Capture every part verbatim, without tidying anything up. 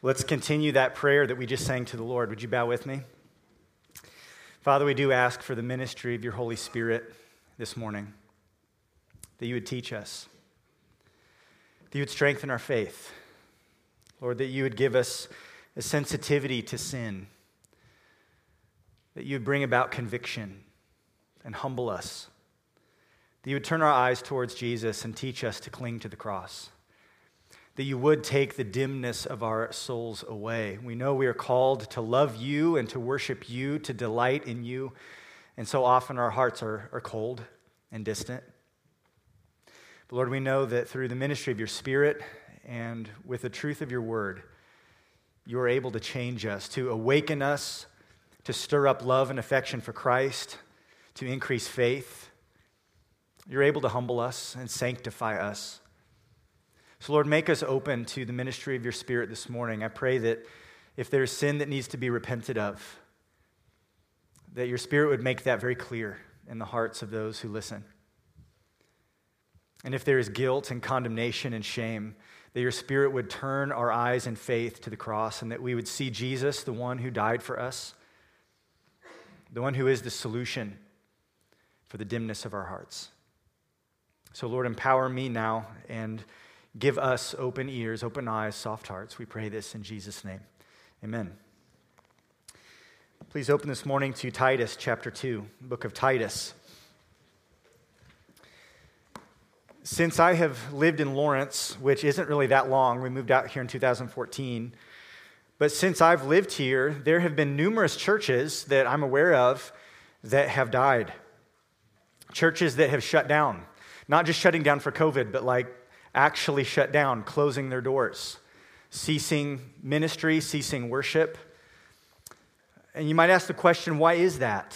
Let's continue that prayer that we just sang to the Lord. Would you bow with me? Father, we do ask for the ministry of your Holy Spirit this morning, that you would teach us, that you would strengthen our faith, Lord, that you would give us a sensitivity to sin, that you would bring about conviction and humble us, that you would turn our eyes towards Jesus and teach us to cling to the cross, that you would take the dimness of our souls away. We know we are called to love you and to worship you, to delight in you, and so often our hearts are, are cold and distant. But Lord, we know that through the ministry of your Spirit and with the truth of your word, you are able to change us, to awaken us, to stir up love and affection for Christ, to increase faith. You're able to humble us and sanctify us. So Lord, make us open to the ministry of your Spirit this morning. I pray that if there is sin that needs to be repented of, that your Spirit would make that very clear in the hearts of those who listen. And if there is guilt and condemnation and shame, that your Spirit would turn our eyes in faith to the cross and that we would see Jesus, the one who died for us, the one who is the solution for the dimness of our hearts. So Lord, empower me now and give us open ears, open eyes, soft hearts. We pray this in Jesus' name. Amen. Please open this morning to Titus chapter two, the book of Titus. Since I have lived in Lawrence, which isn't really that long, we moved out here in two thousand fourteen, but since I've lived here, there have been numerous churches that I'm aware of that have died. Churches that have shut down. Not just shutting down for COVID, but like actually shut down, closing their doors, ceasing ministry, ceasing worship. And you might ask the question, why is that?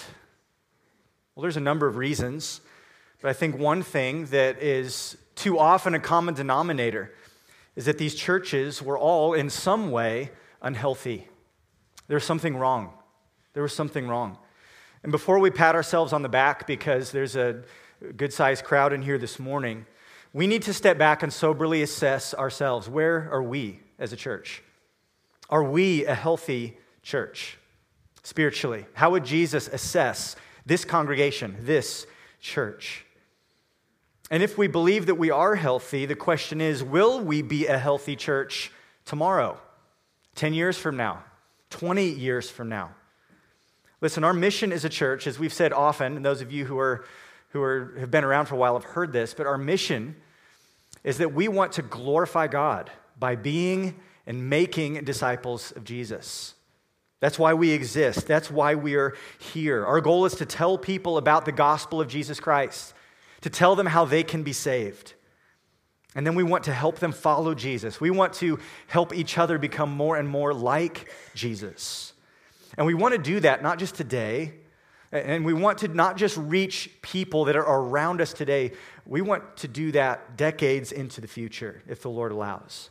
Well, there's a number of reasons, but I think one thing that is too often a common denominator is that these churches were all in some way unhealthy. There was something wrong. There was something wrong. And before we pat ourselves on the back, because there's a good-sized crowd in here this morning, we need to step back and soberly assess ourselves. Where are we as a church? Are we a healthy church spiritually? How would Jesus assess this congregation, this church? And if we believe that we are healthy, the question is, will we be a healthy church tomorrow, ten years from now, twenty years from now? Listen, our mission as a church, as we've said often, and those of you who are who are, have been around for a while have heard this, but our mission is that we want to glorify God by being and making disciples of Jesus. That's why we exist. That's why we are here. Our goal is to tell people about the gospel of Jesus Christ, to tell them how they can be saved. And then we want to help them follow Jesus. We want to help each other become more and more like Jesus. And we want to do that not just today, and we want to not just reach people that are around us today. We want to do that decades into the future, if the Lord allows.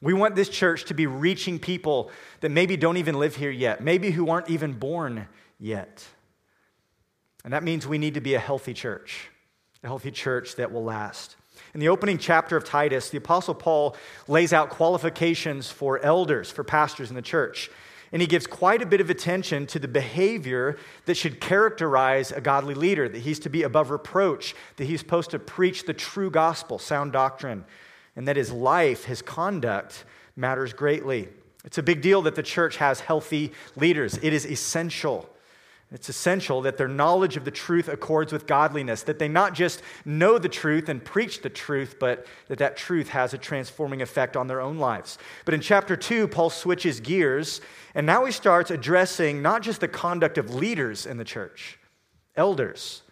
We want this church to be reaching people that maybe don't even live here yet, maybe who aren't even born yet. And that means we need to be a healthy church, a healthy church that will last. In the opening chapter of Titus, the Apostle Paul lays out qualifications for elders, for pastors in the church. And he gives quite a bit of attention to the behavior that should characterize a godly leader, that he's to be above reproach, that he's supposed to preach the true gospel, sound doctrine, and that his life, his conduct matters greatly. It's a big deal that the church has healthy leaders. It is essential. It's essential that their knowledge of the truth accords with godliness, that they not just know the truth and preach the truth, but that that truth has a transforming effect on their own lives. But in chapter two, Paul switches gears, and now he starts addressing not just the conduct of leaders in the church, elders.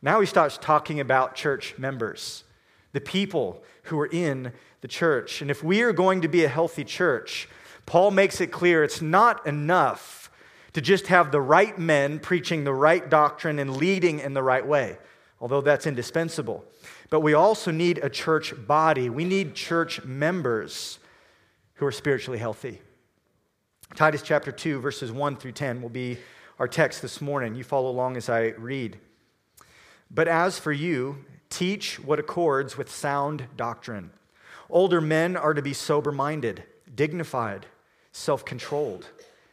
Now he starts talking about church members, the people who are in the church. And if we are going to be a healthy church, Paul makes it clear it's not enough to just have the right men preaching the right doctrine and leading in the right way, although that's indispensable. But we also need a church body. We need church members who are spiritually healthy. Titus chapter two, verses one through ten will be our text this morning. You follow along as I read. But as for you, teach what accords with sound doctrine. Older men are to be sober-minded, dignified, self-controlled,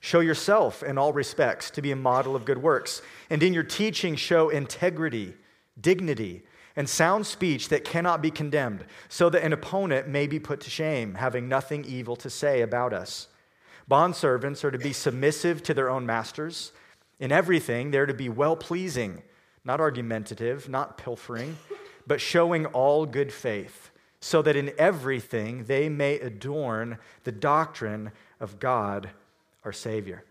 Show yourself in all respects to be a model of good works, and in your teaching show integrity, dignity, and sound speech that cannot be condemned, so that an opponent may be put to shame, having nothing evil to say about us. Bondservants are to be submissive to their own masters. In everything, they're to be well-pleasing, not argumentative, not pilfering, but showing all good faith, so that in everything they may adorn the doctrine of God, our Savior.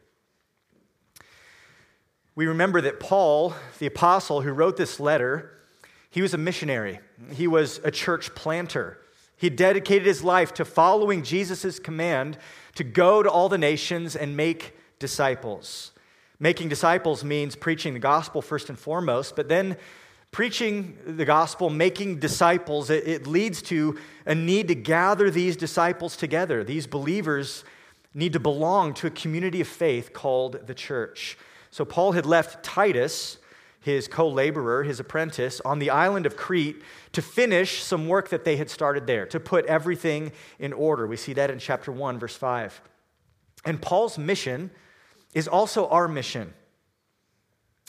We remember that Paul, the apostle who wrote this letter, he was a missionary. He was a church planter. He dedicated his life to following Jesus' command to go to all the nations and make disciples. Making disciples means preaching the gospel first and foremost, but then preaching the gospel, making disciples, it, it leads to a need to gather these disciples together. These believers need to belong to a community of faith called the church. So Paul had left Titus, his co-laborer, his apprentice, on the island of Crete to finish some work that they had started there, to put everything in order. We see that in chapter one, verse five. And Paul's mission is also our mission.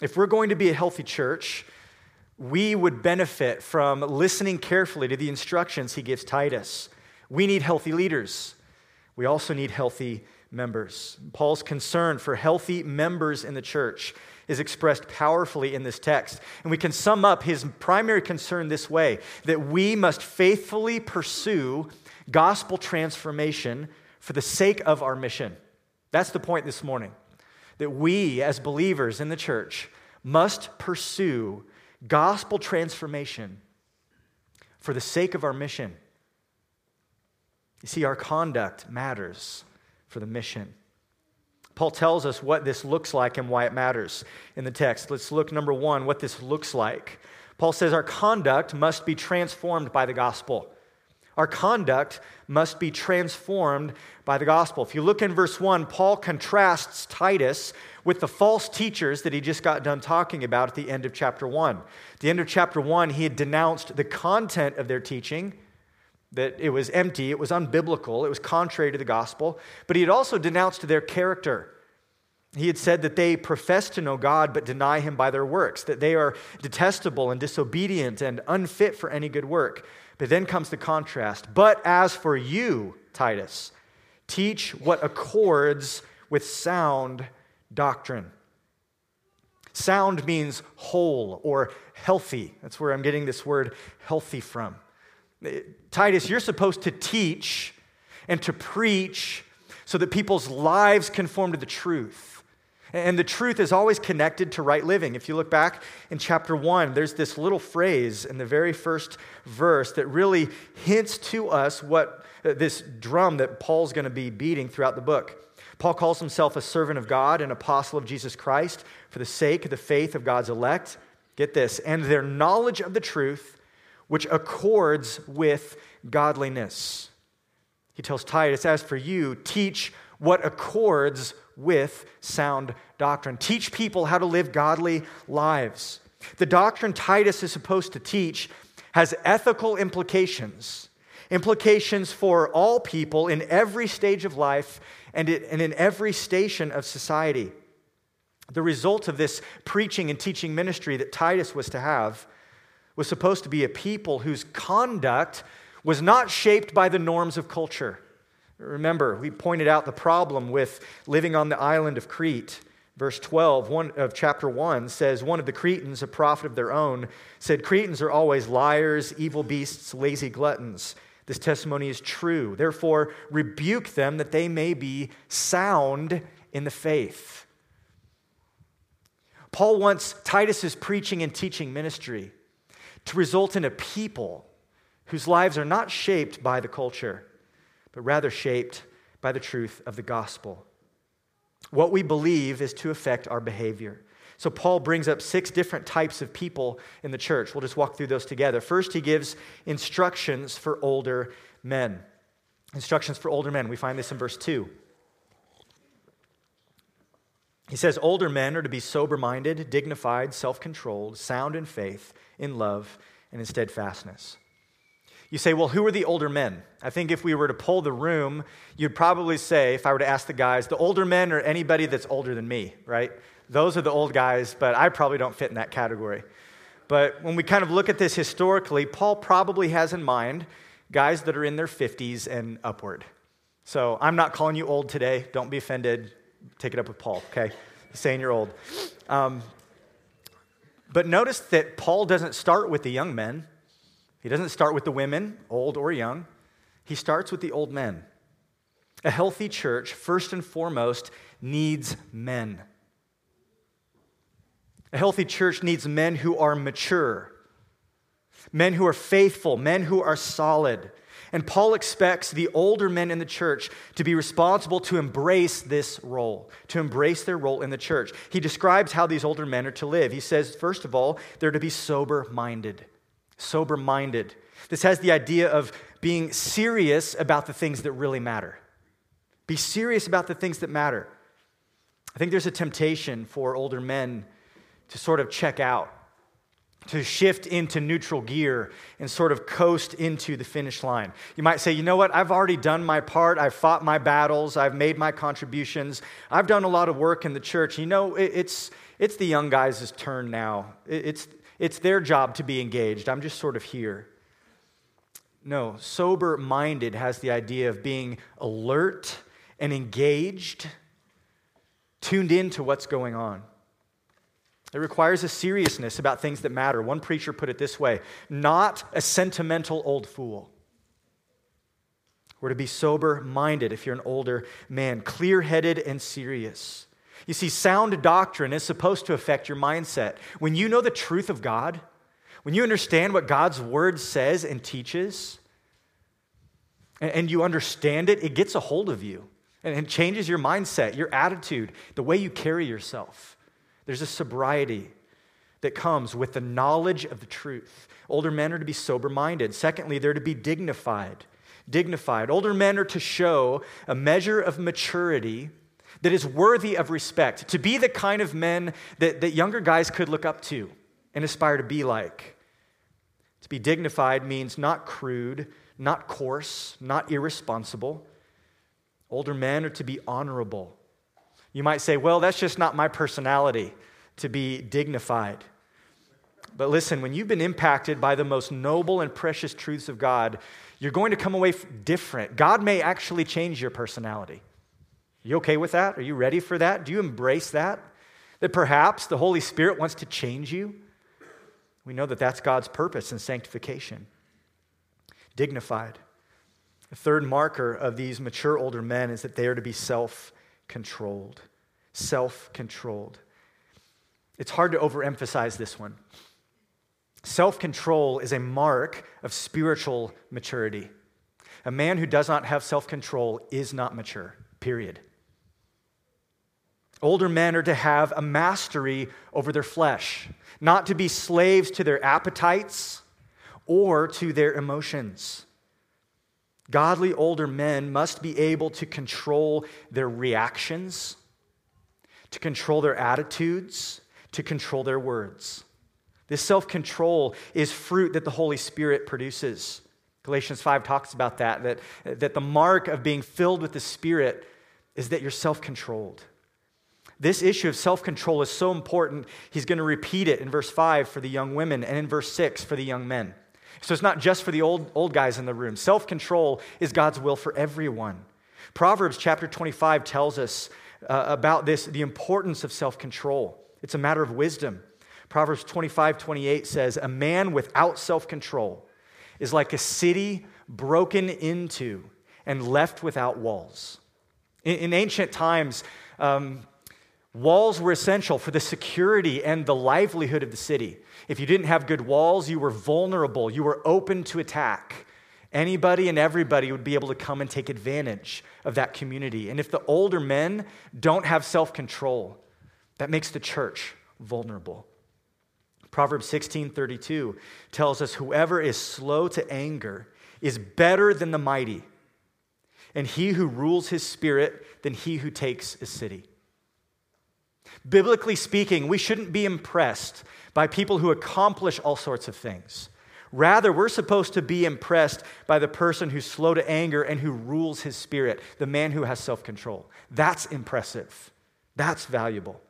If we're going to be a healthy church, we would benefit from listening carefully to the instructions he gives Titus. We need healthy leaders. We also need healthy members. Paul's concern for healthy members in the church is expressed powerfully in this text. And we can sum up his primary concern this way, that we must faithfully pursue gospel transformation for the sake of our mission. That's the point this morning, that we as believers in the church must pursue gospel transformation for the sake of our mission. You see, our conduct matters for the mission. Paul tells us what this looks like and why it matters in the text. Let's look, number one, what this looks like. Paul says our conduct must be transformed by the gospel. Our conduct must be transformed by the gospel. If you look in verse one, Paul contrasts Titus with the false teachers that he just got done talking about at the end of chapter one. At the end of chapter one, he had denounced the content of their teaching, that it was empty, it was unbiblical, it was contrary to the gospel. But he had also denounced their character. He had said that they profess to know God but deny him by their works, that they are detestable and disobedient and unfit for any good work. But then comes the contrast. But as for you, Titus, teach what accords with sound doctrine. Sound means whole or healthy. That's where I'm getting this word healthy from. Titus, you're supposed to teach and to preach so that people's lives conform to the truth. And the truth is always connected to right living. If you look back in chapter one, there's this little phrase in the very first verse that really hints to us what uh, this drum that Paul's going to be beating throughout the book. Paul calls himself a servant of God, an apostle of Jesus Christ, for the sake of the faith of God's elect. Get this, and their knowledge of the truth, which accords with godliness. He tells Titus, as for you, teach what accords with sound doctrine. Teach people how to live godly lives. The doctrine Titus is supposed to teach has ethical implications, implications for all people in every stage of life and in every station of society. The result of this preaching and teaching ministry that Titus was to have was supposed to be a people whose conduct was not shaped by the norms of culture. Remember, we pointed out the problem with living on the island of Crete. Verse twelve one of chapter one says, one of the Cretans, a prophet of their own, said, Cretans are always liars, evil beasts, lazy gluttons. This testimony is true. Therefore, rebuke them that they may be sound in the faith. Paul wants Titus's preaching and teaching ministry to result in a people whose lives are not shaped by the culture, but rather shaped by the truth of the gospel. What we believe is to affect our behavior. So Paul brings up six different types of people in the church. We'll just walk through those together. First, he gives instructions for older men. Instructions for older men. We find this in verse two. He says, older men are to be sober-minded, dignified, self-controlled, sound in faith, in love, and in steadfastness. You say, well, who are the older men? I think if we were to poll the room, you'd probably say, if I were to ask the guys, the older men are anybody that's older than me, right? Those are the old guys, but I probably don't fit in that category. But when we kind of look at this historically, Paul probably has in mind guys that are in their fifties and upward. So I'm not calling you old today. Don't be offended. Take it up with Paul, okay? He's saying you're old. Um, but notice that Paul doesn't start with the young men. He doesn't start with the women, old or young. He starts with the old men. A healthy church, first and foremost, needs men. A healthy church needs men who are mature, men who are faithful, men who are solid. And Paul expects the older men in the church to be responsible to embrace this role, to embrace their role in the church. He describes how these older men are to live. He says, first of all, they're to be sober-minded. Sober-minded. This has the idea of being serious about the things that really matter. Be serious about the things that matter. I think there's a temptation for older men to sort of check out, to shift into neutral gear and sort of coast into the finish line. You might say, you know what, I've already done my part. I've fought my battles. I've made my contributions. I've done a lot of work in the church. You know, it's it's the young guys' turn now. It's, it's their job to be engaged. I'm just sort of here. No, sober-minded has the idea of being alert and engaged, tuned into what's going on. It requires a seriousness about things that matter. One preacher put it this way, not a sentimental old fool. We're to be sober-minded if you're an older man, clear-headed and serious. You see, sound doctrine is supposed to affect your mindset. When you know the truth of God, when you understand what God's word says and teaches, and you understand it, it gets a hold of you and changes your mindset, your attitude, the way you carry yourself. There's a sobriety that comes with the knowledge of the truth. Older men are to be sober-minded. Secondly, they're to be dignified. Dignified. Older men are to show a measure of maturity that is worthy of respect, to be the kind of men that, that younger guys could look up to and aspire to be like. To be dignified means not crude, not coarse, not irresponsible. Older men are to be honorable. You might say, well, that's just not my personality to be dignified. But listen, when you've been impacted by the most noble and precious truths of God, you're going to come away different. God may actually change your personality. You okay with that? Are you ready for that? Do you embrace that? That perhaps the Holy Spirit wants to change you? We know that that's God's purpose in sanctification. Dignified. The third marker of these mature older men is that they are to be self-controlled. Controlled, self-controlled. It's hard to overemphasize this one. Self-control is a mark of spiritual maturity. A man who does not have self-control is not mature, period. Older men are to have a mastery over their flesh, not to be slaves to their appetites or to their emotions. Godly older men must be able to control their reactions, to control their attitudes, to control their words. This self-control is fruit that the Holy Spirit produces. Galatians five talks about that, that, that the mark of being filled with the Spirit is that you're self-controlled. This issue of self-control is so important, he's going to repeat it in verse five for the young women and in verse six for the young men. So it's not just for the old old guys in the room. Self-control is God's will for everyone. Proverbs chapter twenty-five tells us uh, about this, the importance of self-control. It's a matter of wisdom. Proverbs twenty-five twenty-eight says, a man without self-control is like a city broken into and left without walls. In, in ancient times, um, walls were essential for the security and the livelihood of the city. If you didn't have good walls, you were vulnerable. You were open to attack. Anybody and everybody would be able to come and take advantage of that community. And if the older men don't have self-control, that makes the church vulnerable. Proverbs sixteen thirty-two tells us, whoever is slow to anger is better than the mighty, and he who rules his spirit than he who takes a city. Biblically speaking, we shouldn't be impressed by people who accomplish all sorts of things. Rather, we're supposed to be impressed by the person who's slow to anger and who rules his spirit, the man who has self-control. That's impressive. That's valuable.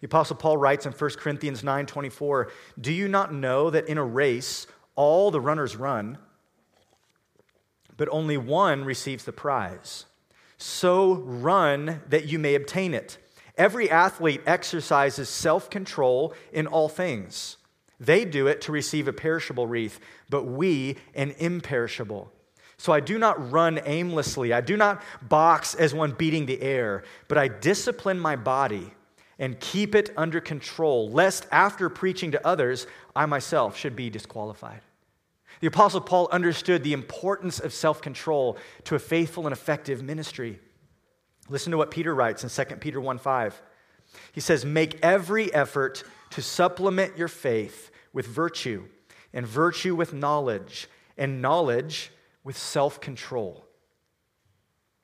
The Apostle Paul writes in First Corinthians nine twenty-four, do you not know that in a race all the runners run, but only one receives the prize? So run that you may obtain it. Every athlete exercises self-control in all things. They do it to receive a perishable wreath, but we an imperishable. So I do not run aimlessly. I do not box as one beating the air, but I discipline my body and keep it under control, lest after preaching to others, I myself should be disqualified. The Apostle Paul understood the importance of self-control to a faithful and effective ministry. Listen to what Peter writes in Second Peter one five. He says, make every effort to supplement your faith with virtue, and virtue with knowledge, and knowledge with self-control.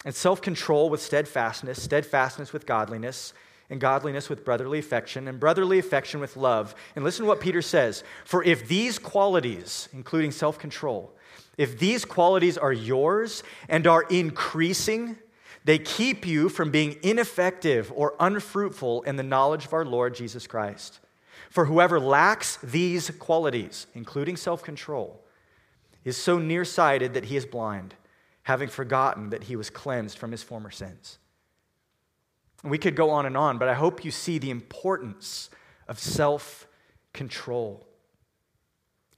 And self-control with steadfastness, steadfastness with godliness, and godliness with brotherly affection, and brotherly affection with love. And listen to what Peter says. For if these qualities, including self-control, if these qualities are yours and are increasing, they keep you from being ineffective or unfruitful in the knowledge of our Lord Jesus Christ. For whoever lacks these qualities, including self-control, is so nearsighted that he is blind, having forgotten that he was cleansed from his former sins. We could go on and on, but I hope you see the importance of self-control.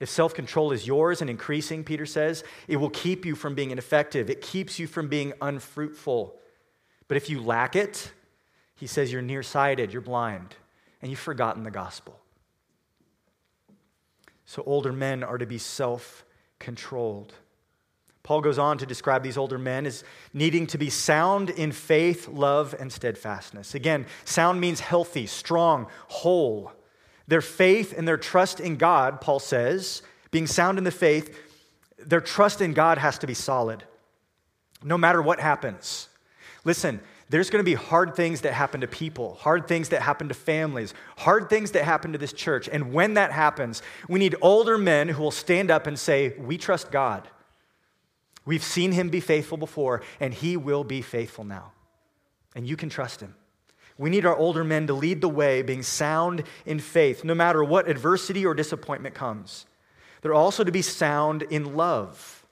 If self-control is yours and increasing, Peter says, it will keep you from being ineffective. It keeps you from being unfruitful. But if you lack it, he says you're nearsighted, you're blind, and you've forgotten the gospel. So older men are to be self-controlled. Paul goes on to describe these older men as needing to be sound in faith, love, and steadfastness. Again, sound means healthy, strong, whole. Their faith and their trust in God, Paul says, being sound in the faith, their trust in God has to be solid, no matter what happens. Listen, there's going to be hard things that happen to people, hard things that happen to families, hard things that happen to this church. And when that happens, we need older men who will stand up and say, we trust God. We've seen him be faithful before, and he will be faithful now. And you can trust him. We need our older men to lead the way, being sound in faith, no matter what adversity or disappointment comes. They're also to be sound in love.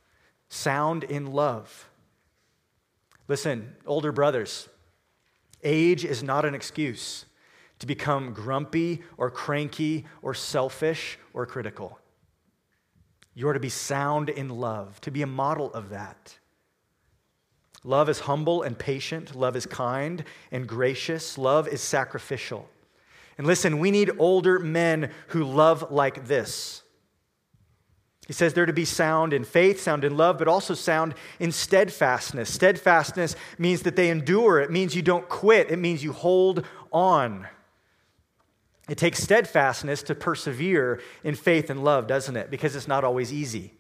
Sound in love. Listen, older brothers, age is not an excuse to become grumpy or cranky or selfish or critical. You are to be sound in love, to be a model of that. Love is humble and patient. Love is kind and gracious. Love is sacrificial. And listen, we need older men who love like this. He says they're to be sound in faith, sound in love, but also sound in steadfastness. Steadfastness means that they endure. It means you don't quit. It means you hold on. It takes steadfastness to persevere in faith and love, doesn't it? Because it's not always easy.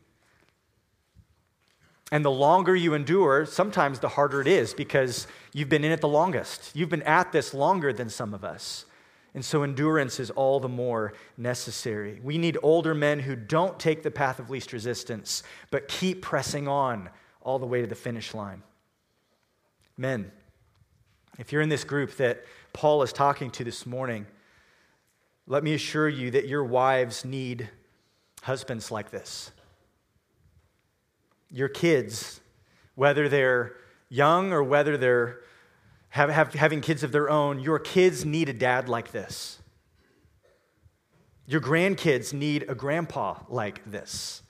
And the longer you endure, sometimes the harder it is because you've been in it the longest. You've been at this longer than some of us. And so endurance is all the more necessary. We need older men who don't take the path of least resistance, but keep pressing on all the way to the finish line. Men, if you're in this group that Paul is talking to this morning, let me assure you that your wives need husbands like this. Your kids, whether they're young or whether they're have, have, having kids of their own, your kids need a dad like this. Your grandkids need a grandpa like this.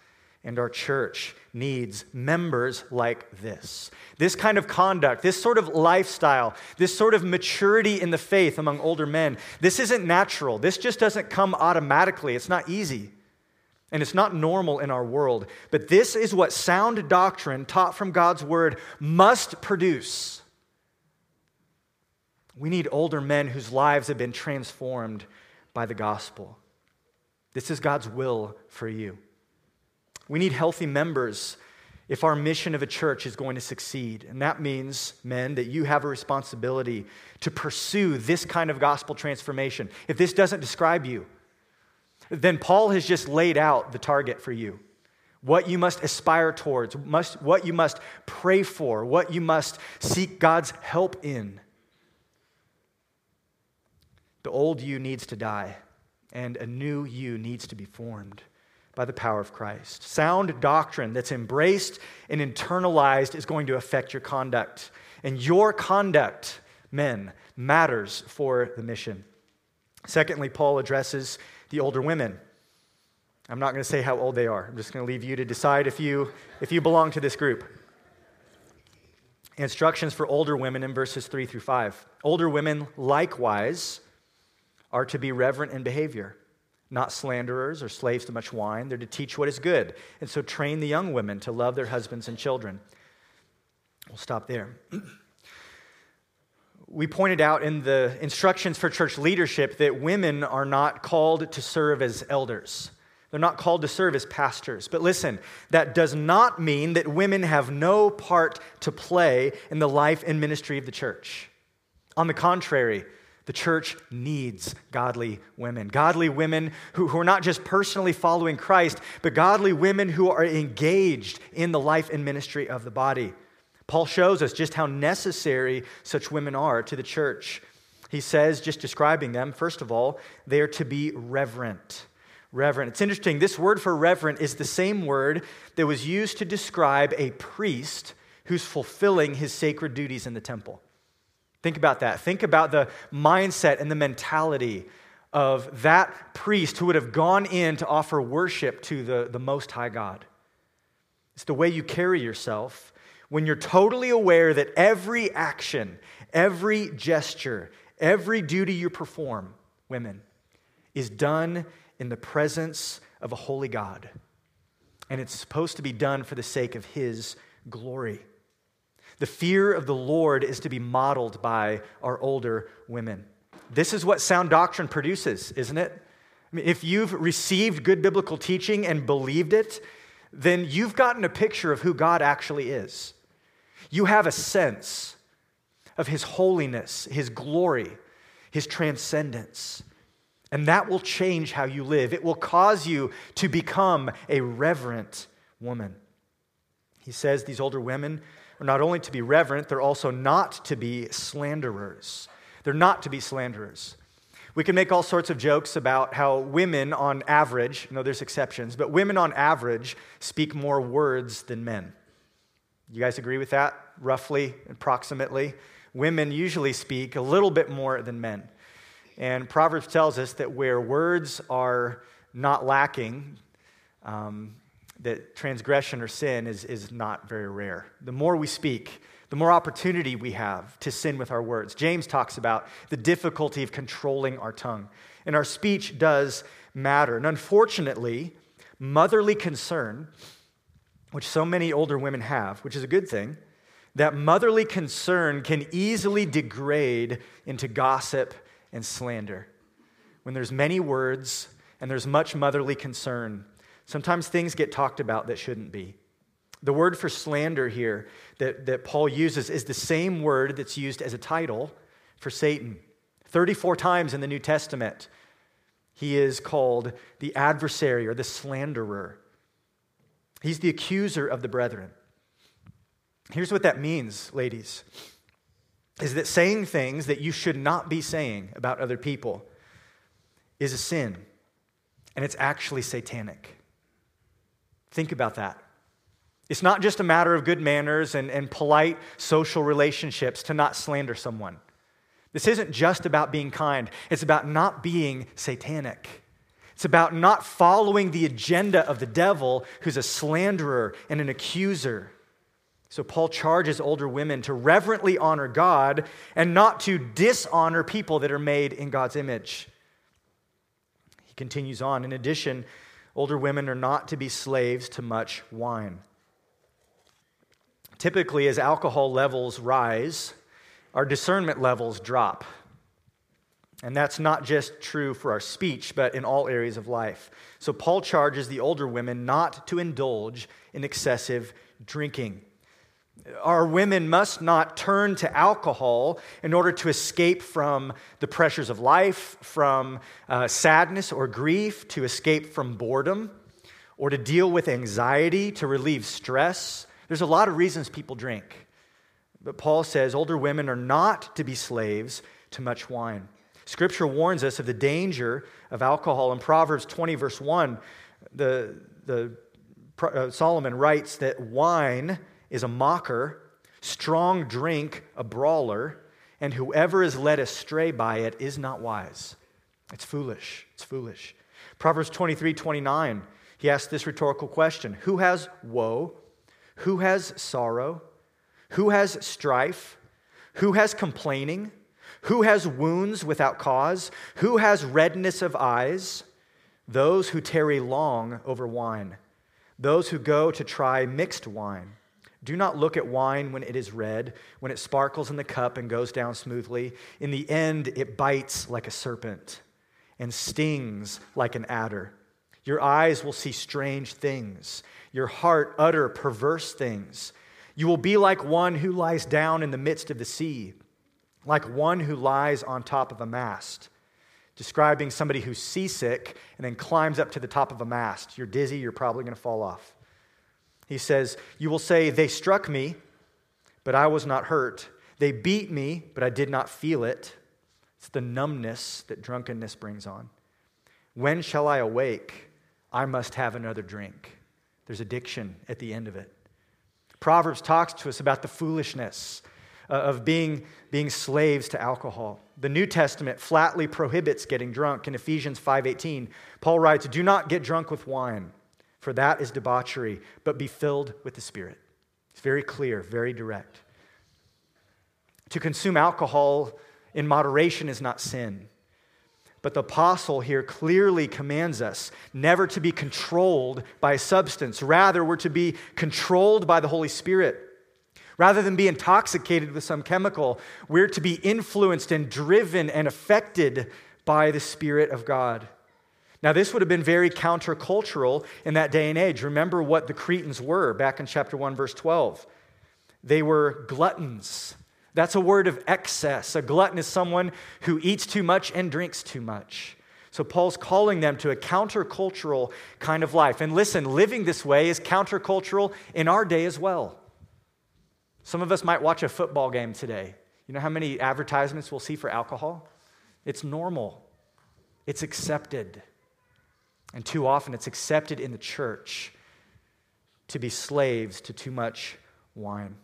And our church needs members like this. This kind of conduct, this sort of lifestyle, this sort of maturity in the faith among older men, this isn't natural. This just doesn't come automatically. It's not easy. And it's not normal in our world. But this is what sound doctrine taught from God's word must produce. We need older men whose lives have been transformed by the gospel. This is God's will for you. We need healthy members if our mission of a church is going to succeed. And that means, men, that you have a responsibility to pursue this kind of gospel transformation. If this doesn't describe you, then Paul has just laid out the target for you. What you must aspire towards, must, what you must pray for, what you must seek God's help in. The old you needs to die, and a new you needs to be formed by the power of Christ. Sound doctrine that's embraced and internalized is going to affect your conduct. And your conduct, men, matters for the mission. Secondly, Paul addresses the older women. I'm not going to say how old they are. I'm just going to leave you to decide if you if you belong to this group. Instructions for older women in verses three through five. Older women likewise are to be reverent in behavior, not slanderers or slaves to much wine. They're to teach what is good, and so train the young women to love their husbands and children. We'll stop there. We pointed out in the instructions for church leadership that women are not called to serve as elders. They're not called to serve as pastors. But listen, that does not mean that women have no part to play in the life and ministry of the church. On the contrary, the church needs godly women. Godly women who, who are not just personally following Christ, but godly women who are engaged in the life and ministry of the body. Paul shows us just how necessary such women are to the church. He says, just describing them, first of all, they are to be reverent. Reverent. It's interesting, this word for reverent is the same word that was used to describe a priest who's fulfilling his sacred duties in the temple. Think about that. Think about the mindset and the mentality of that priest who would have gone in to offer worship to the, the Most High God. It's the way you carry yourself when you're totally aware that every action, every gesture, every duty you perform, women, is done in the presence of a holy God. And it's supposed to be done for the sake of His glory. The fear of the Lord is to be modeled by our older women. This is what sound doctrine produces, isn't it? I mean, if you've received good biblical teaching and believed it, then you've gotten a picture of who God actually is. You have a sense of His holiness, His glory, His transcendence. And that will change how you live. It will cause you to become a reverent woman. He says these older women are not only to be reverent, they're also not to be slanderers. They're not to be slanderers. We can make all sorts of jokes about how women on average, you know, there's exceptions, but women on average speak more words than men. You guys agree with that? Roughly, approximately. Women usually speak a little bit more than men. And Proverbs tells us that where words are not lacking, um, that transgression or sin is, is not very rare. The more we speak, the more opportunity we have to sin with our words. James talks about the difficulty of controlling our tongue. And our speech does matter. And unfortunately, motherly concern, which so many older women have, which is a good thing, that motherly concern can easily degrade into gossip and slander. When there's many words and there's much motherly concern, sometimes things get talked about that shouldn't be. The word for slander here that, that Paul uses is the same word that's used as a title for Satan. thirty-four times in the New Testament, he is called the adversary or the slanderer. He's the accuser of the brethren. Here's what that means, ladies, is that saying things that you should not be saying about other people is a sin, and it's actually satanic. Think about that. It's not just a matter of good manners and, and polite social relationships to not slander someone. This isn't just about being kind. It's about not being satanic. It's about not following the agenda of the devil, who's a slanderer and an accuser. So Paul charges older women to reverently honor God and not to dishonor people that are made in God's image. He continues on. In addition, Older women are not to be slaves to much wine. Typically, as alcohol levels rise, our discernment levels drop. And that's not just true for our speech, but in all areas of life. So Paul charges the older women not to indulge in excessive drinking. Our women must not turn to alcohol in order to escape from the pressures of life, from uh, sadness or grief, to escape from boredom, or to deal with anxiety, to relieve stress. There's a lot of reasons people drink. But Paul says older women are not to be slaves to much wine. Scripture warns us of the danger of alcohol. In Proverbs twenty, verse one, the, the, uh, Solomon writes that wine is a mocker, strong drink a brawler, and whoever is led astray by it is not wise. It's foolish. It's foolish. Proverbs twenty-three, twenty-nine, he asks this rhetorical question: who has woe? Who has sorrow? Who has strife? Who has complaining? Who has wounds without cause? Who has redness of eyes? Those who tarry long over wine, those who go to try mixed wine. Do not look at wine when it is red, when it sparkles in the cup and goes down smoothly. In the end, it bites like a serpent and stings like an adder. Your eyes will see strange things. Your heart utter perverse things. You will be like one who lies down in the midst of the sea, like one who lies on top of a mast. Describing somebody who's seasick and then climbs up to the top of a mast. You're dizzy, you're probably going to fall off. He says, you will say, they struck me, but I was not hurt. They beat me, but I did not feel it. It's the numbness that drunkenness brings on. When shall I awake? I must have another drink. There's addiction at the end of it. Proverbs talks to us about the foolishness of being, being slaves to alcohol. The New Testament flatly prohibits getting drunk. In Ephesians five eighteen, Paul writes, do not get drunk with wine, for that is debauchery, but be filled with the Spirit. It's very clear, very direct. To consume alcohol in moderation is not sin. But the apostle here clearly commands us never to be controlled by a substance. Rather, we're to be controlled by the Holy Spirit. Rather than be intoxicated with some chemical, we're to be influenced and driven and affected by the Spirit of God. Now, this would have been very countercultural in that day and age. Remember what the Cretans were back in chapter one, verse twelve. They were gluttons. That's a word of excess. A glutton is someone who eats too much and drinks too much. So Paul's calling them to a countercultural kind of life. And listen, living this way is countercultural in our day as well. Some of us might watch a football game today. You know how many advertisements we'll see for alcohol? It's normal. It's accepted. And too often it's accepted in the church to be slaves to too much wine.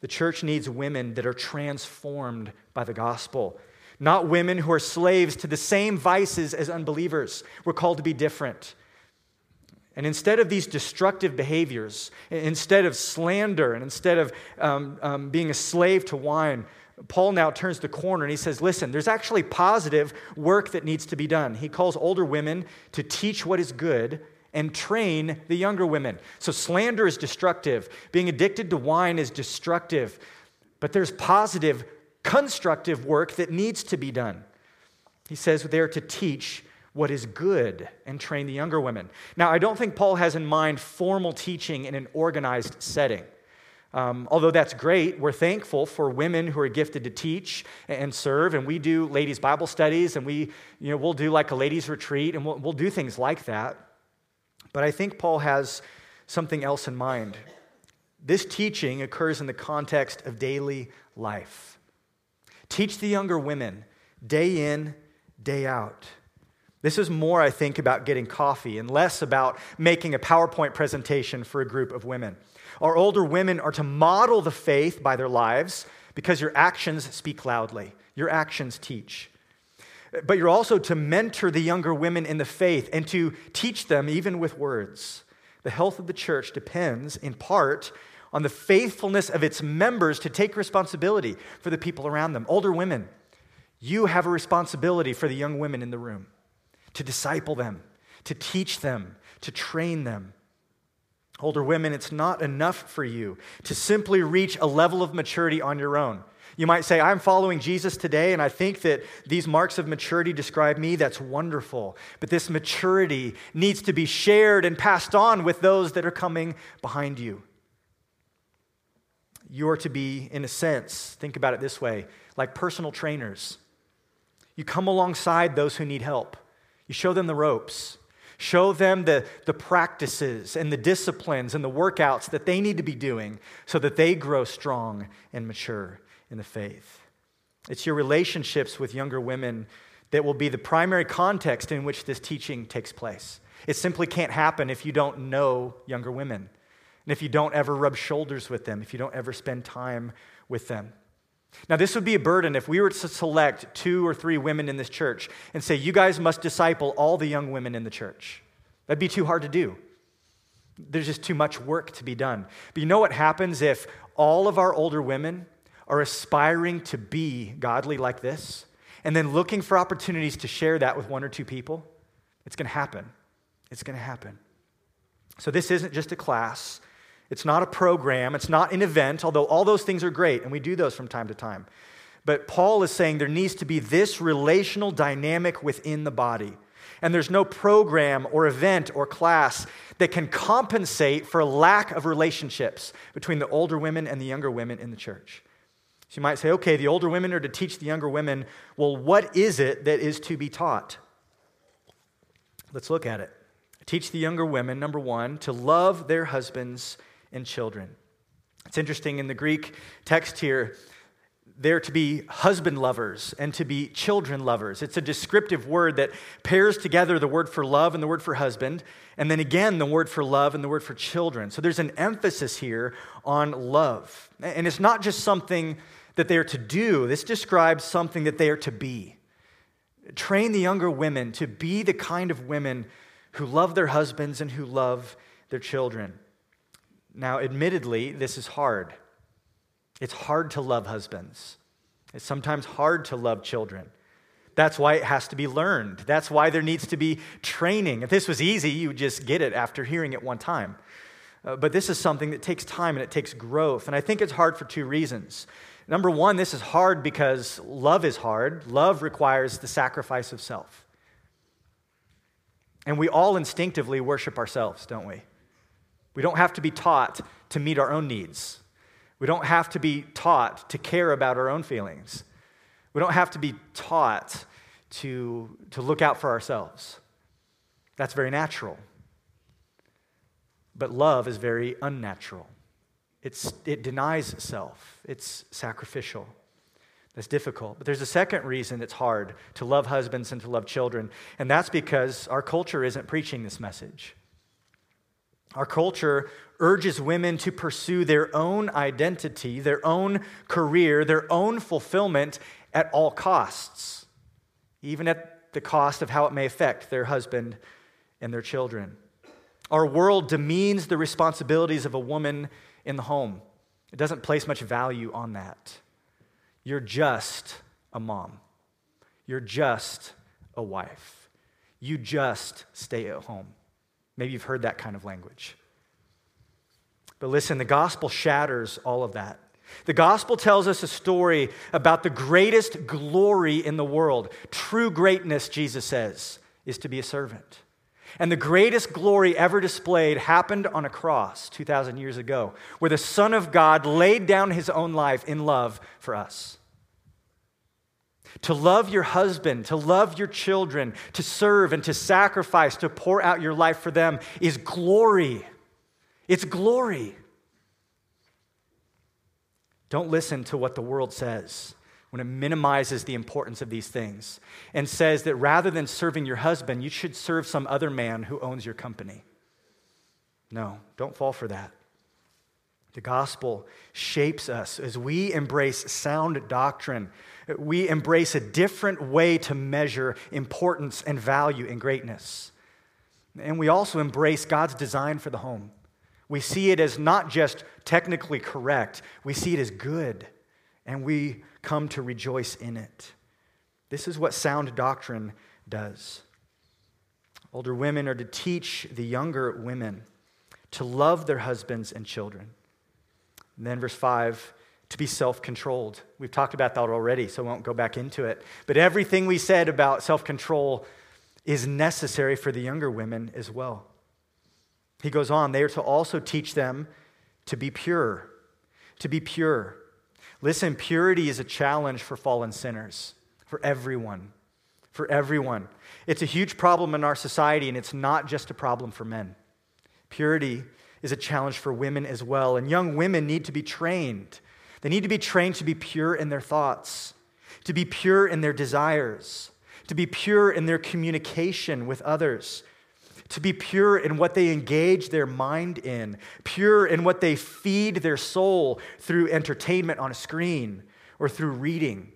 The church needs women that are transformed by the gospel, not women who are slaves to the same vices as unbelievers. We're called to be different. And instead of these destructive behaviors, instead of slander, and instead of um, um, being a slave to wine, Paul now turns the corner and he says, listen, there's actually positive work that needs to be done. He calls older women to teach what is good and train the younger women. So slander is destructive. Being addicted to wine is destructive. But there's positive, constructive work that needs to be done. He says they are to teach what is good and train the younger women. Now, I don't think Paul has in mind formal teaching in an organized setting. Um, although that's great, we're thankful for women who are gifted to teach and serve, and we do ladies' Bible studies, and we, you know, we'll do like a ladies' retreat, and we'll, we'll do things like that. But I think Paul has something else in mind. This teaching occurs in the context of daily life. Teach the younger women day in, day out. This is more, I think, about getting coffee and less about making a PowerPoint presentation for a group of women. Our older women are to model the faith by their lives because your actions speak loudly. Your actions teach. But you're also to mentor the younger women in the faith and to teach them even with words. The health of the church depends, in part, on the faithfulness of its members to take responsibility for the people around them. Older women, you have a responsibility for the young women in the room, to disciple them, to teach them, to train them. Older women, it's not enough for you to simply reach a level of maturity on your own. You might say, I'm following Jesus today, and I think that these marks of maturity describe me. That's wonderful. But this maturity needs to be shared and passed on with those that are coming behind you. You are to be, in a sense, think about it this way, like personal trainers. You come alongside those who need help. You show them the ropes. Show them the, the practices and the disciplines and the workouts that they need to be doing so that they grow strong and mature in the faith. It's your relationships with younger women that will be the primary context in which this teaching takes place. It simply can't happen if you don't know younger women, and if you don't ever rub shoulders with them, if you don't ever spend time with them. Now, this would be a burden if we were to select two or three women in this church and say, you guys must disciple all the young women in the church. That'd be too hard to do. There's just too much work to be done. But you know what happens if all of our older women are aspiring to be godly like this, and then looking for opportunities to share that with one or two people? It's going to happen. It's going to happen. So this isn't just a class. It's not a program. It's not an event, although all those things are great, and we do those from time to time. But Paul is saying there needs to be this relational dynamic within the body. And there's no program or event or class that can compensate for lack of relationships between the older women and the younger women in the church. So you might say, okay, the older women are to teach the younger women. Well, what is it that is to be taught? Let's look at it. Teach the younger women, number one, to love their husbands and children. It's interesting in the Greek text here, they're to be husband lovers and to be children lovers. It's a descriptive word that pairs together the word for love and the word for husband, and then again the word for love and the word for children. So there's an emphasis here on love. And it's not just something that they are to do. This describes something that they are to be. Train the younger women to be the kind of women who love their husbands and who love their children. Now, admittedly, this is hard. It's hard to love husbands. It's sometimes hard to love children. That's why it has to be learned. That's why there needs to be training. If this was easy, you would just get it after hearing it one time. Uh, but this is something that takes time and it takes growth. And I think it's hard for two reasons. Number one, this is hard because love is hard. Love requires the sacrifice of self. And we all instinctively worship ourselves, don't we? We don't have to be taught to meet our own needs. We don't have to be taught to care about our own feelings. We don't have to be taught to, to look out for ourselves. That's very natural. But love is very unnatural. It's, it denies self. It's sacrificial. That's difficult. But there's a second reason it's hard to love husbands and to love children, and that's because our culture isn't preaching this message. Our culture urges women to pursue their own identity, their own career, their own fulfillment at all costs, even at the cost of how it may affect their husband and their children. Our world demeans the responsibilities of a woman in the home. It doesn't place much value on that. You're just a mom. You're just a wife. You just stay at home. Maybe you've heard that kind of language. But listen, the gospel shatters all of that. The gospel tells us a story about the greatest glory in the world. True greatness, Jesus says, is to be a servant. And the greatest glory ever displayed happened on a cross two thousand years ago, where the Son of God laid down his own life in love for us. To love your husband, to love your children, to serve and to sacrifice, to pour out your life for them is glory. It's glory. Don't listen to what the world says when it minimizes the importance of these things and says that rather than serving your husband, you should serve some other man who owns your company. No, don't fall for that. The gospel shapes us as we embrace sound doctrine. We embrace a different way to measure importance and value and greatness. And we also embrace God's design for the home. We see it as not just technically correct, we see it as good, and we come to rejoice in it. This is what sound doctrine does. Older women are to teach the younger women to love their husbands and children. And then verse five, to be self-controlled. We've talked about that already, so I won't go back into it. But everything we said about self-control is necessary for the younger women as well. He goes on, they are to also teach them to be pure, to be pure. Listen, purity is a challenge for fallen sinners, for everyone, for everyone. It's a huge problem in our society, and it's not just a problem for men. Purity is a challenge for women as well, and young women need to be trained. They need to be trained to be pure in their thoughts, to be pure in their desires, to be pure in their communication with others, to be pure in what they engage their mind in, pure in what they feed their soul through entertainment on a screen or through reading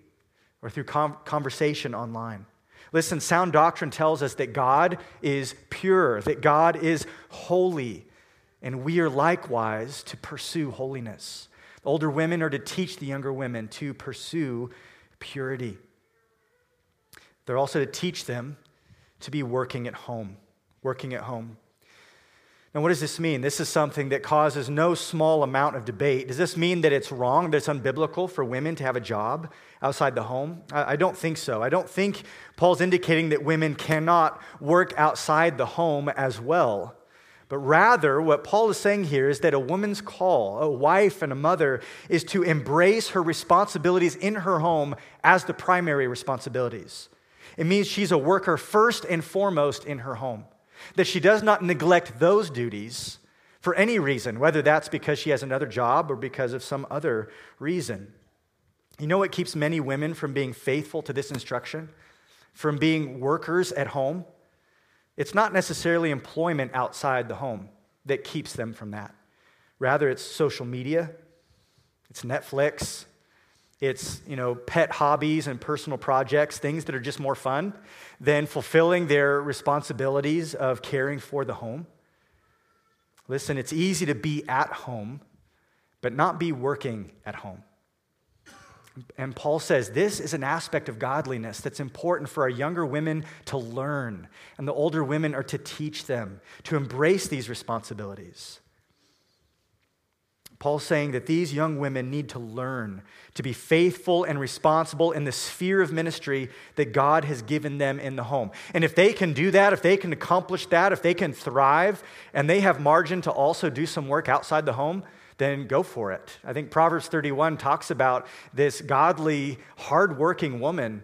or through com- conversation online. Listen, sound doctrine tells us that God is pure, that God is holy, and we are likewise to pursue holiness. Older women are to teach the younger women to pursue purity. They're also to teach them to be working at home. Working at home. Now, what does this mean? This is something that causes no small amount of debate. Does this mean that it's wrong, that it's unbiblical for women to have a job outside the home? I don't think so. I don't think Paul's indicating that women cannot work outside the home as well. But rather, what Paul is saying here is that a woman's call, a wife and a mother, is to embrace her responsibilities in her home as the primary responsibilities. It means she's a worker first and foremost in her home, that she does not neglect those duties for any reason, whether that's because she has another job or because of some other reason. You know what keeps many women from being faithful to this instruction, from being workers at home? It's not necessarily employment outside the home that keeps them from that. Rather, it's social media, it's Netflix, it's, you know, pet hobbies and personal projects, things that are just more fun than fulfilling their responsibilities of caring for the home. Listen, it's easy to be at home, but not be working at home. And Paul says this is an aspect of godliness that's important for our younger women to learn, and the older women are to teach them to embrace these responsibilities. Paul's saying that these young women need to learn to be faithful and responsible in the sphere of ministry that God has given them in the home. And if they can do that, if they can accomplish that, if they can thrive, and they have margin to also do some work outside the home, then go for it. I think Proverbs thirty-one talks about this godly, hardworking woman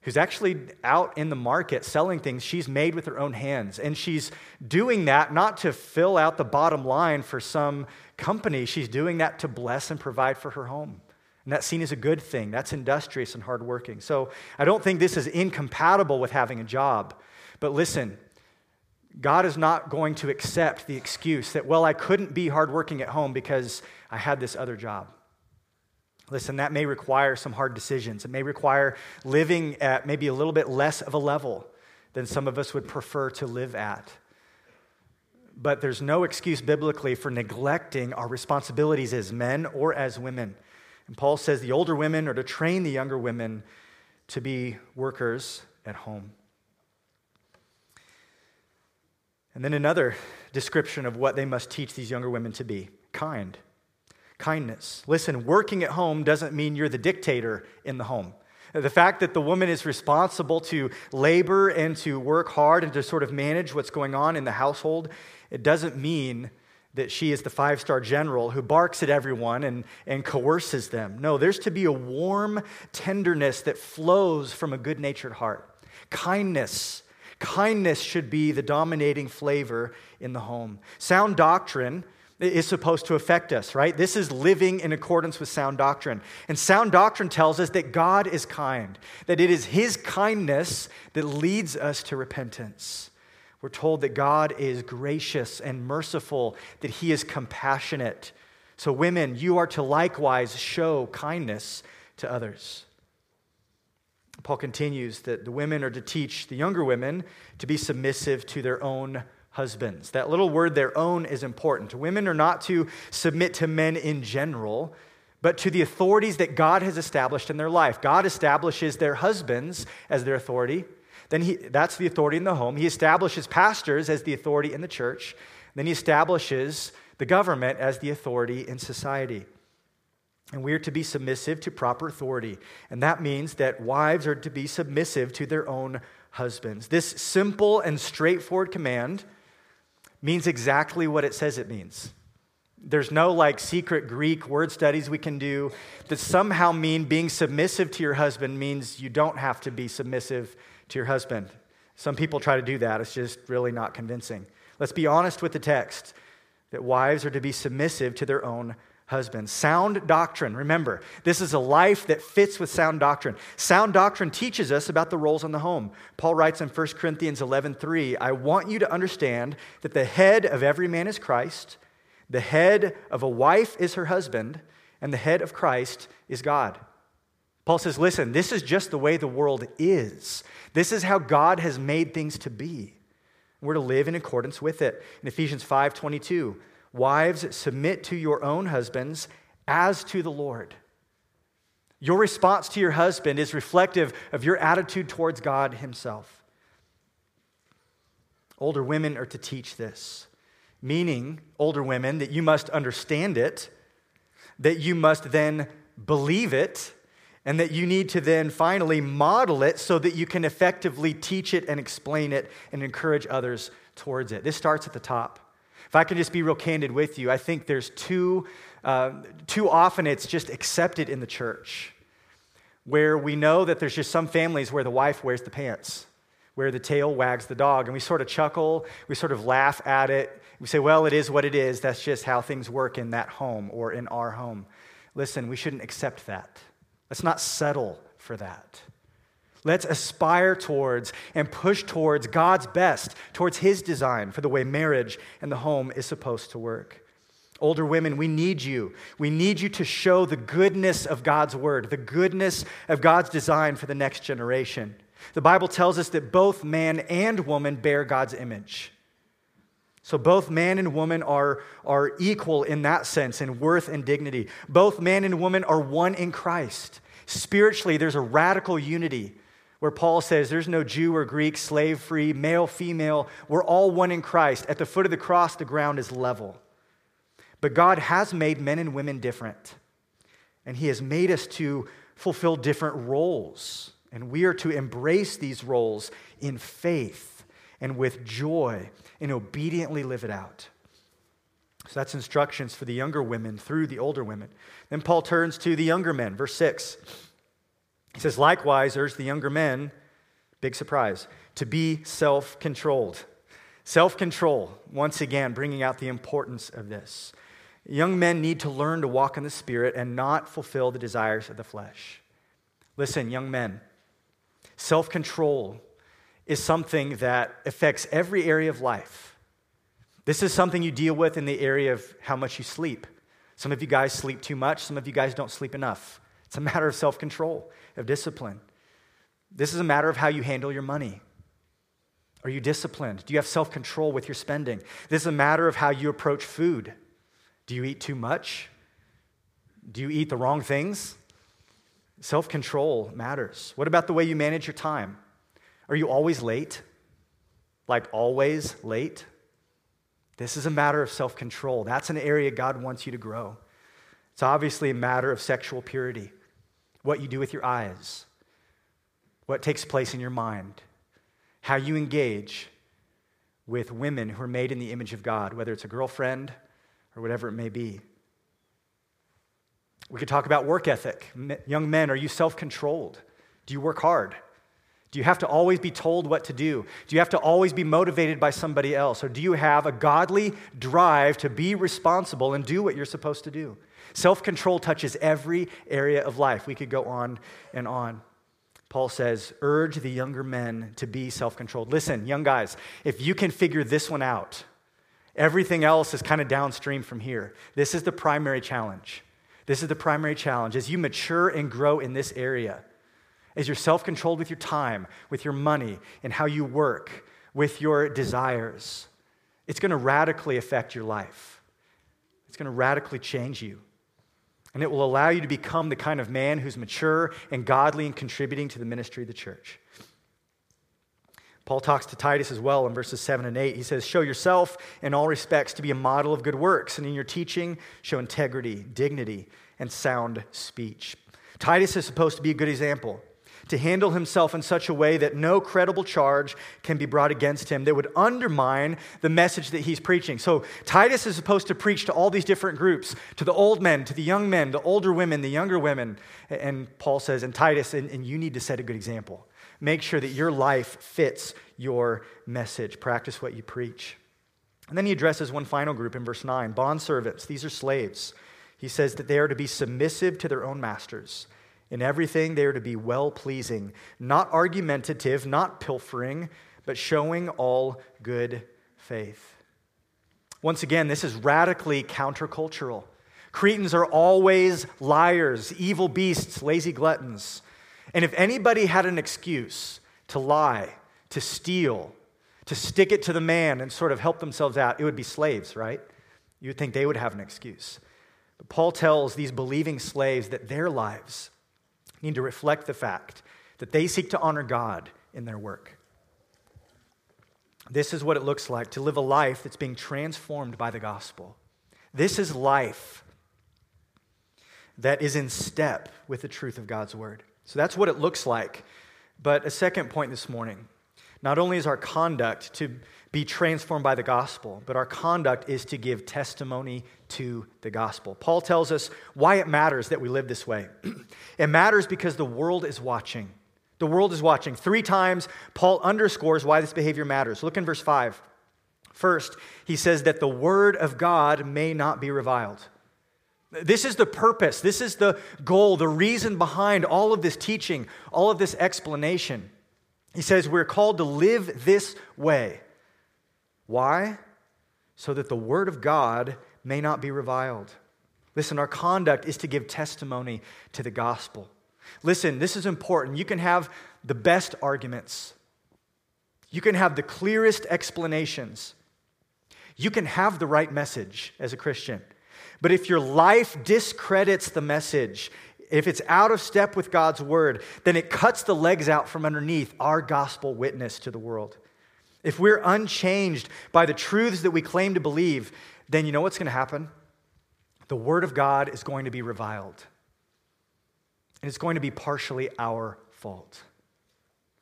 who's actually out in the market selling things she's made with her own hands. And she's doing that not to fill out the bottom line for some company. She's doing that to bless and provide for her home. And that's seen as a good thing. That's industrious and hardworking. So I don't think this is incompatible with having a job. But listen, God is not going to accept the excuse that, well, I couldn't be hardworking at home because I had this other job. Listen, that may require some hard decisions. It may require living at maybe a little bit less of a level than some of us would prefer to live at. But there's no excuse biblically for neglecting our responsibilities as men or as women. And Paul says the older women are to train the younger women to be workers at home. And then another description of what they must teach these younger women to be: kind. Kindness. Listen, working at home doesn't mean you're the dictator in the home. The fact that the woman is responsible to labor and to work hard and to sort of manage what's going on in the household, it doesn't mean that she is the five-star general who barks at everyone and, and coerces them. No, there's to be a warm tenderness that flows from a good-natured heart. Kindness. Kindness should be the dominating flavor in the home. Sound doctrine is supposed to affect us, right? This is living in accordance with sound doctrine. And sound doctrine tells us that God is kind, that it is his kindness that leads us to repentance. We're told that God is gracious and merciful, that he is compassionate. So women, you are to likewise show kindness to others. Paul continues that the women are to teach the younger women to be submissive to their own husbands. That little word, their own, is important. Women are not to submit to men in general, but to the authorities that God has established in their life. God establishes their husbands as their authority. Then he, that's the authority in the home. He establishes pastors as the authority in the church. Then he establishes the government as the authority in society. And we are to be submissive to proper authority. And that means that wives are to be submissive to their own husbands. This simple and straightforward command means exactly what it says it means. There's no like secret Greek word studies we can do that somehow mean being submissive to your husband means you don't have to be submissive to your husband. Some people try to do that. It's just really not convincing. Let's be honest with the text that wives are to be submissive to their own husbands. Sound doctrine, remember, this is a life that fits with sound doctrine. Sound doctrine teaches us about the roles in the home. Paul writes in First Corinthians eleven three, I want you to understand that the head of every man is Christ. The head of a wife is her husband, and the head of Christ is God. Paul says, listen, this is just the way the world is. This is how God has made things to be. We're to live in accordance with it. In Ephesians five twenty-two, wives, submit to your own husbands as to the Lord. Your response to your husband is reflective of your attitude towards God himself. Older women are to teach this. Meaning, older women, that you must understand it, that you must then believe it, and that you need to then finally model it so that you can effectively teach it and explain it and encourage others towards it. This starts at the top. If I could just be real candid with you, I think there's too, uh, too often it's just accepted in the church where we know that there's just some families where the wife wears the pants, where the tail wags the dog, and we sort of chuckle, we sort of laugh at it. We say, well, it is what it is. That's just how things work in that home or in our home. Listen, we shouldn't accept that. Let's not settle for that. Let's aspire towards and push towards God's best, towards his design for the way marriage and the home is supposed to work. Older women, we need you. We need you to show the goodness of God's word, the goodness of God's design for the next generation. The Bible tells us that both man and woman bear God's image. So both man and woman are, are equal in that sense, in worth and dignity. Both man and woman are one in Christ. Spiritually, there's a radical unity where Paul says there's no Jew or Greek, slave, free, male, female. We're all one in Christ. At the foot of the cross, the ground is level. But God has made men and women different, and he has made us to fulfill different roles, and we are to embrace these roles in faith and with joy and obediently live it out. So that's instructions for the younger women through the older women. Then Paul turns to the younger men, verse six. He says, likewise, urge the younger men, big surprise, to be self-controlled. Self-control, once again, bringing out the importance of this. Young men need to learn to walk in the Spirit and not fulfill the desires of the flesh. Listen, young men, self-control is something that affects every area of life. This is something you deal with in the area of how much you sleep. Some of you guys sleep too much. Some of you guys don't sleep enough. It's a matter of self-control, of discipline. This is a matter of how you handle your money. Are you disciplined? Do you have self-control with your spending? This is a matter of how you approach food. Do you eat too much? Do you eat the wrong things? Self-control matters. What about the way you manage your time? Are you always late? Like always late? This is a matter of self-control. That's an area God wants you to grow. It's obviously a matter of sexual purity. What you do with your eyes, what takes place in your mind, how you engage with women who are made in the image of God, whether it's a girlfriend or whatever it may be. We could talk about work ethic. Young men, are you self-controlled? Do you work hard? Do you have to always be told what to do? Do you have to always be motivated by somebody else? Or do you have a godly drive to be responsible and do what you're supposed to do? Self-control touches every area of life. We could go on and on. Paul says, urge the younger men to be self-controlled. Listen, young guys, if you can figure this one out, everything else is kind of downstream from here. This is the primary challenge. This is the primary challenge. As you mature and grow in this area, as you're self-controlled with your time, with your money, and how you work, with your desires, it's going to radically affect your life. It's going to radically change you. And it will allow you to become the kind of man who's mature and godly and contributing to the ministry of the church. Paul talks to Titus as well in verses seven and eight. He says, show yourself in all respects to be a model of good works, and in your teaching, show integrity, dignity, and sound speech. Titus is supposed to be a good example, to handle himself in such a way that no credible charge can be brought against him that would undermine the message that he's preaching. So Titus is supposed to preach to all these different groups, to the old men, to the young men, the older women, the younger women. And Paul says, and Titus, and, and you need to set a good example. Make sure that your life fits your message. Practice what you preach. And then he addresses one final group in verse nine, bondservants. These are slaves. He says that they are to be submissive to their own masters. In everything, they are to be well-pleasing, not argumentative, not pilfering, but showing all good faith. Once again, this is radically countercultural. Cretans are always liars, evil beasts, lazy gluttons. And if anybody had an excuse to lie, to steal, to stick it to the man and sort of help themselves out, it would be slaves, right? You would think they would have an excuse. But Paul tells these believing slaves that their lives need to reflect the fact that they seek to honor God in their work. This is what it looks like to live a life that's being transformed by the gospel. This is life that is in step with the truth of God's word. So that's what it looks like. But a second point this morning, not only is our conduct to be transformed by the gospel, but our conduct is to give testimony to the gospel. Paul tells us why it matters that we live this way. It matters because the world is watching. The world is watching. Three times, Paul underscores why this behavior matters. Look in verse five. First, he says that the word of God may not be reviled. This is the purpose, this is the goal, the reason behind all of this teaching, all of this explanation. He says we're called to live this way. Why? So that the word of God may not be reviled. Listen, our conduct is to give testimony to the gospel. Listen, this is important. You can have the best arguments. You can have the clearest explanations. You can have the right message as a Christian. But if your life discredits the message, if it's out of step with God's word, then it cuts the legs out from underneath our gospel witness to the world. If we're unchanged by the truths that we claim to believe, then you know what's going to happen? The word of God is going to be reviled. And it's going to be partially our fault.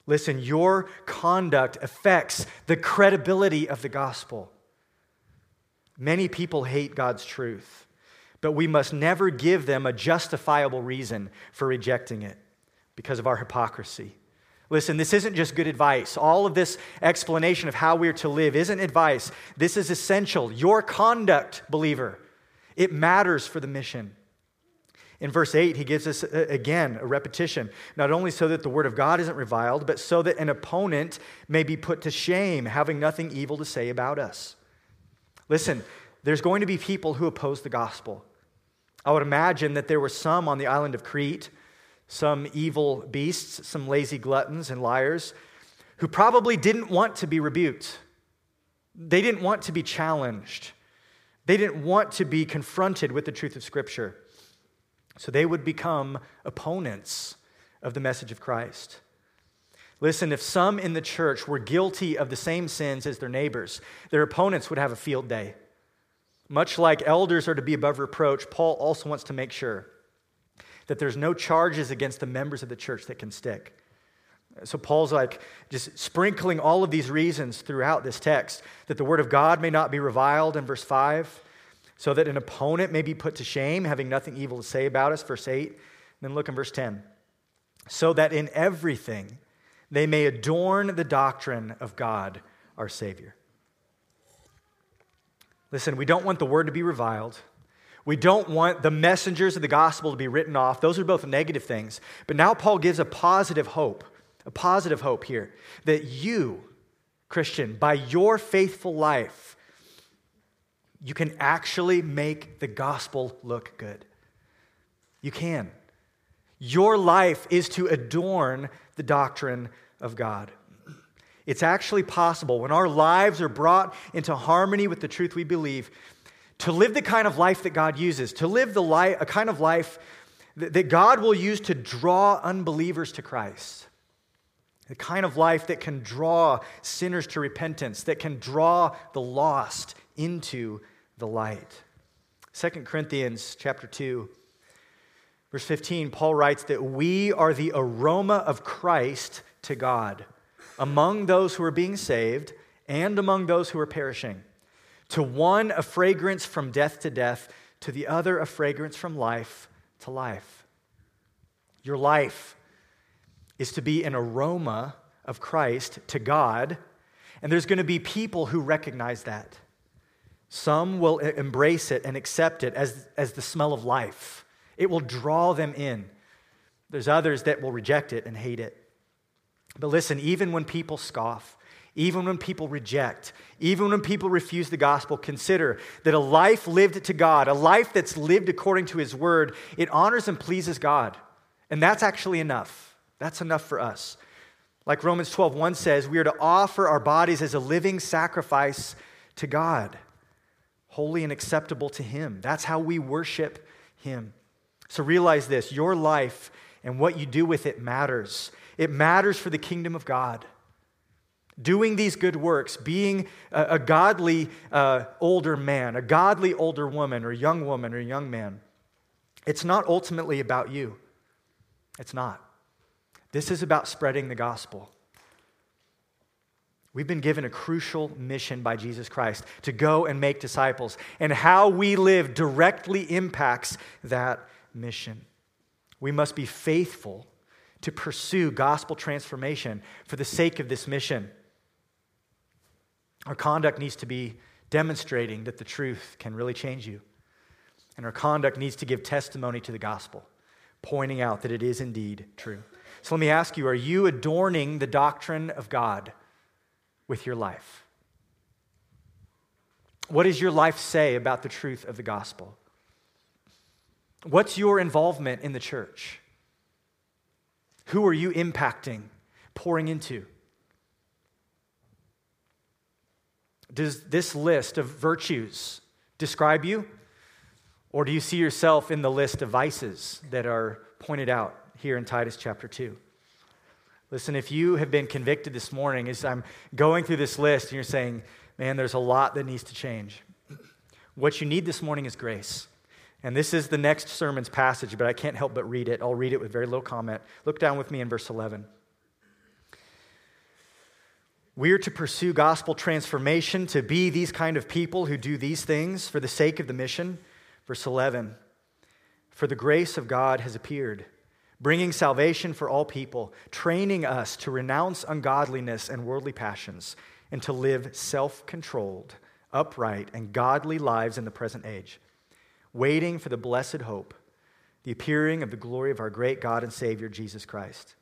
Listen, your conduct affects the credibility of the gospel. Many people hate God's truth, but we must never give them a justifiable reason for rejecting it because of our hypocrisy. Listen, this isn't just good advice. All of this explanation of how we're to live isn't advice. This is essential. Your conduct, believer, it matters for the mission. In verse eight, he gives us, again, a repetition, not only so that the word of God isn't reviled, but so that an opponent may be put to shame, having nothing evil to say about us. Listen, there's going to be people who oppose the gospel. I would imagine that there were some on the island of Crete, some evil beasts, some lazy gluttons and liars, who probably didn't want to be rebuked. They didn't want to be challenged. They didn't want to be confronted with the truth of Scripture. So they would become opponents of the message of Christ. Listen, if some in the church were guilty of the same sins as their neighbors, their opponents would have a field day. Much like elders are to be above reproach, Paul also wants to make sure that there's no charges against the members of the church that can stick. So Paul's like just sprinkling all of these reasons throughout this text, that the word of God may not be reviled in verse five, so that an opponent may be put to shame, having nothing evil to say about us, verse eight. And then look in verse ten. So that in everything they may adorn the doctrine of God, our Savior. Listen, we don't want the word to be reviled. We don't want the messengers of the gospel to be written off. Those are both negative things. But now Paul gives a positive hope, a positive hope here, that you, Christian, by your faithful life, you can actually make the gospel look good. You can. Your life is to adorn the doctrine of God. It's actually possible when our lives are brought into harmony with the truth we believe to live the kind of life that God uses, to live the life, a kind of life that God will use to draw unbelievers to Christ. The kind of life that can draw sinners to repentance, that can draw the lost into the light. Second Corinthians chapter two, verse fifteen, Paul writes that we are the aroma of Christ to God among those who are being saved and among those who are perishing. To one, a fragrance from death to death, to the other, a fragrance from life to life. Your life is to be an aroma of Christ to God, and there's going to be people who recognize that. Some will embrace it and accept it as, as the smell of life. It will draw them in. There's others that will reject it and hate it. But listen, even when people scoff, even when people reject, even when people refuse the gospel, consider that a life lived to God, a life that's lived according to His word, it honors and pleases God. And that's actually enough. That's enough for us. Like Romans twelve one says, we are to offer our bodies as a living sacrifice to God, holy and acceptable to Him. That's how we worship Him. So realize this, your life and what you do with it matters. It matters for the kingdom of God. Doing these good works, being a, a godly uh, older man, a godly older woman or young woman or young man, it's not ultimately about you. It's not. This is about spreading the gospel. We've been given a crucial mission by Jesus Christ to go and make disciples, and how we live directly impacts that mission. We must be faithful to pursue gospel transformation for the sake of this mission. Our conduct needs to be demonstrating that the truth can really change you, and our conduct needs to give testimony to the gospel, pointing out that it is indeed true. So let me ask you, are you adorning the doctrine of God with your life? What does your life say about the truth of the gospel? What's your involvement in the church? Who are you impacting, pouring into? Does this list of virtues describe you? Or do you see yourself in the list of vices that are pointed out here in Titus chapter two? Listen, if you have been convicted this morning as I'm going through this list and you're saying, man, there's a lot that needs to change. What you need this morning is grace. And this is the next sermon's passage, but I can't help but read it. I'll read it with very low comment. Look down with me in verse eleven. We are to pursue gospel transformation, to be these kind of people who do these things for the sake of the mission. Verse eleven, for the grace of God has appeared, bringing salvation for all people, training us to renounce ungodliness and worldly passions, and to live self-controlled, upright, and godly lives in the present age, waiting for the blessed hope, the appearing of the glory of our great God and Savior, Jesus Christ,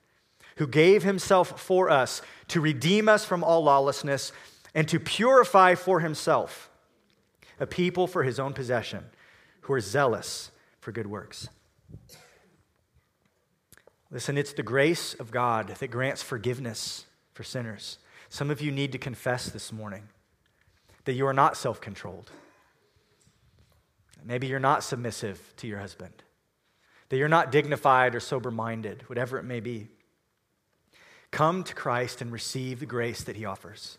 who gave himself for us to redeem us from all lawlessness and to purify for himself a people for his own possession who are zealous for good works. Listen, it's the grace of God that grants forgiveness for sinners. Some of you need to confess this morning that you are not self-controlled. Maybe you're not submissive to your husband, that you're not dignified or sober-minded, whatever it may be. Come to Christ and receive the grace that he offers.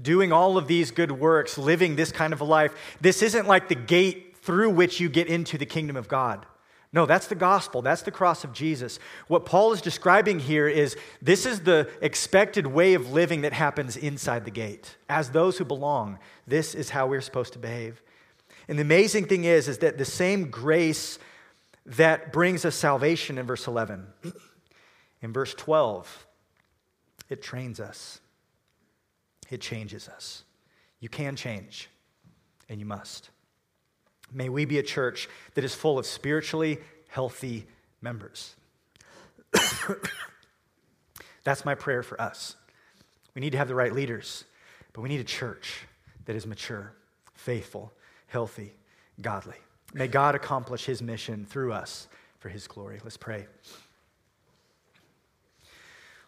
Doing all of these good works, living this kind of a life, this isn't like the gate through which you get into the kingdom of God. No, that's the gospel. That's the cross of Jesus. What Paul is describing here is this is the expected way of living that happens inside the gate. As those who belong, this is how we're supposed to behave. And the amazing thing is, is that the same grace that brings us salvation in verse eleven, in verse twelve, it trains us. It changes us. You can change, and you must. May we be a church that is full of spiritually healthy members. That's my prayer for us. We need to have the right leaders, but we need a church that is mature, faithful, healthy, godly. May God accomplish his mission through us for his glory. Let's pray.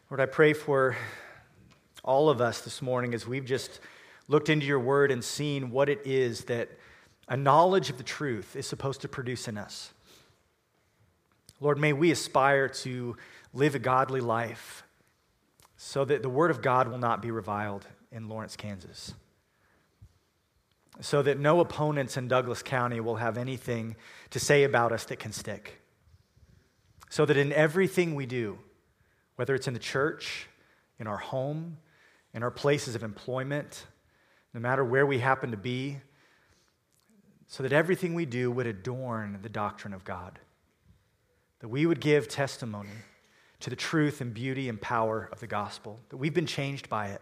Lord, I pray for all of us this morning as we've just looked into your word and seen what it is that a knowledge of the truth is supposed to produce in us. Lord, may we aspire to live a godly life so that the word of God will not be reviled in Lawrence, Kansas, so that no opponents in Douglas County will have anything to say about us that can stick, so that in everything we do, whether it's in the church, in our home, in our places of employment, no matter where we happen to be, so that everything we do would adorn the doctrine of God, that we would give testimony to the truth and beauty and power of the gospel, that we've been changed by it,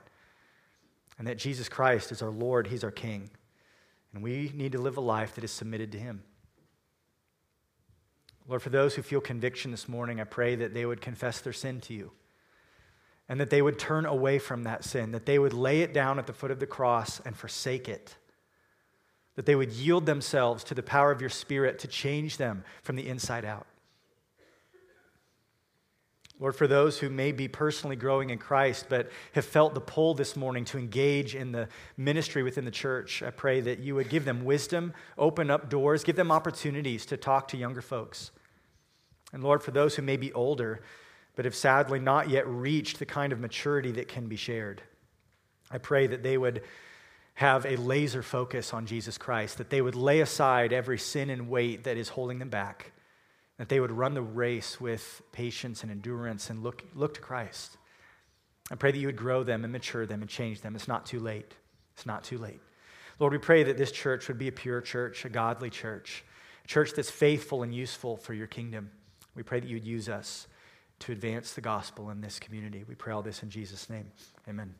and that Jesus Christ is our Lord, He's our King, and we need to live a life that is submitted to Him. Lord, for those who feel conviction this morning, I pray that they would confess their sin to You, and that they would turn away from that sin, that they would lay it down at the foot of the cross and forsake it, that they would yield themselves to the power of Your Spirit to change them from the inside out. Lord, for those who may be personally growing in Christ but have felt the pull this morning to engage in the ministry within the church, I pray that You would give them wisdom, open up doors, give them opportunities to talk to younger folks. And Lord, for those who may be older but have sadly not yet reached the kind of maturity that can be shared, I pray that they would have a laser focus on Jesus Christ, that they would lay aside every sin and weight that is holding them back, that they would run the race with patience and endurance and look, look to Christ. I pray that You would grow them and mature them and change them. It's not too late. It's not too late. Lord, we pray that this church would be a pure church, a godly church, a church that's faithful and useful for Your kingdom. We pray that You would use us to advance the gospel in this community. We pray all this in Jesus' name. Amen.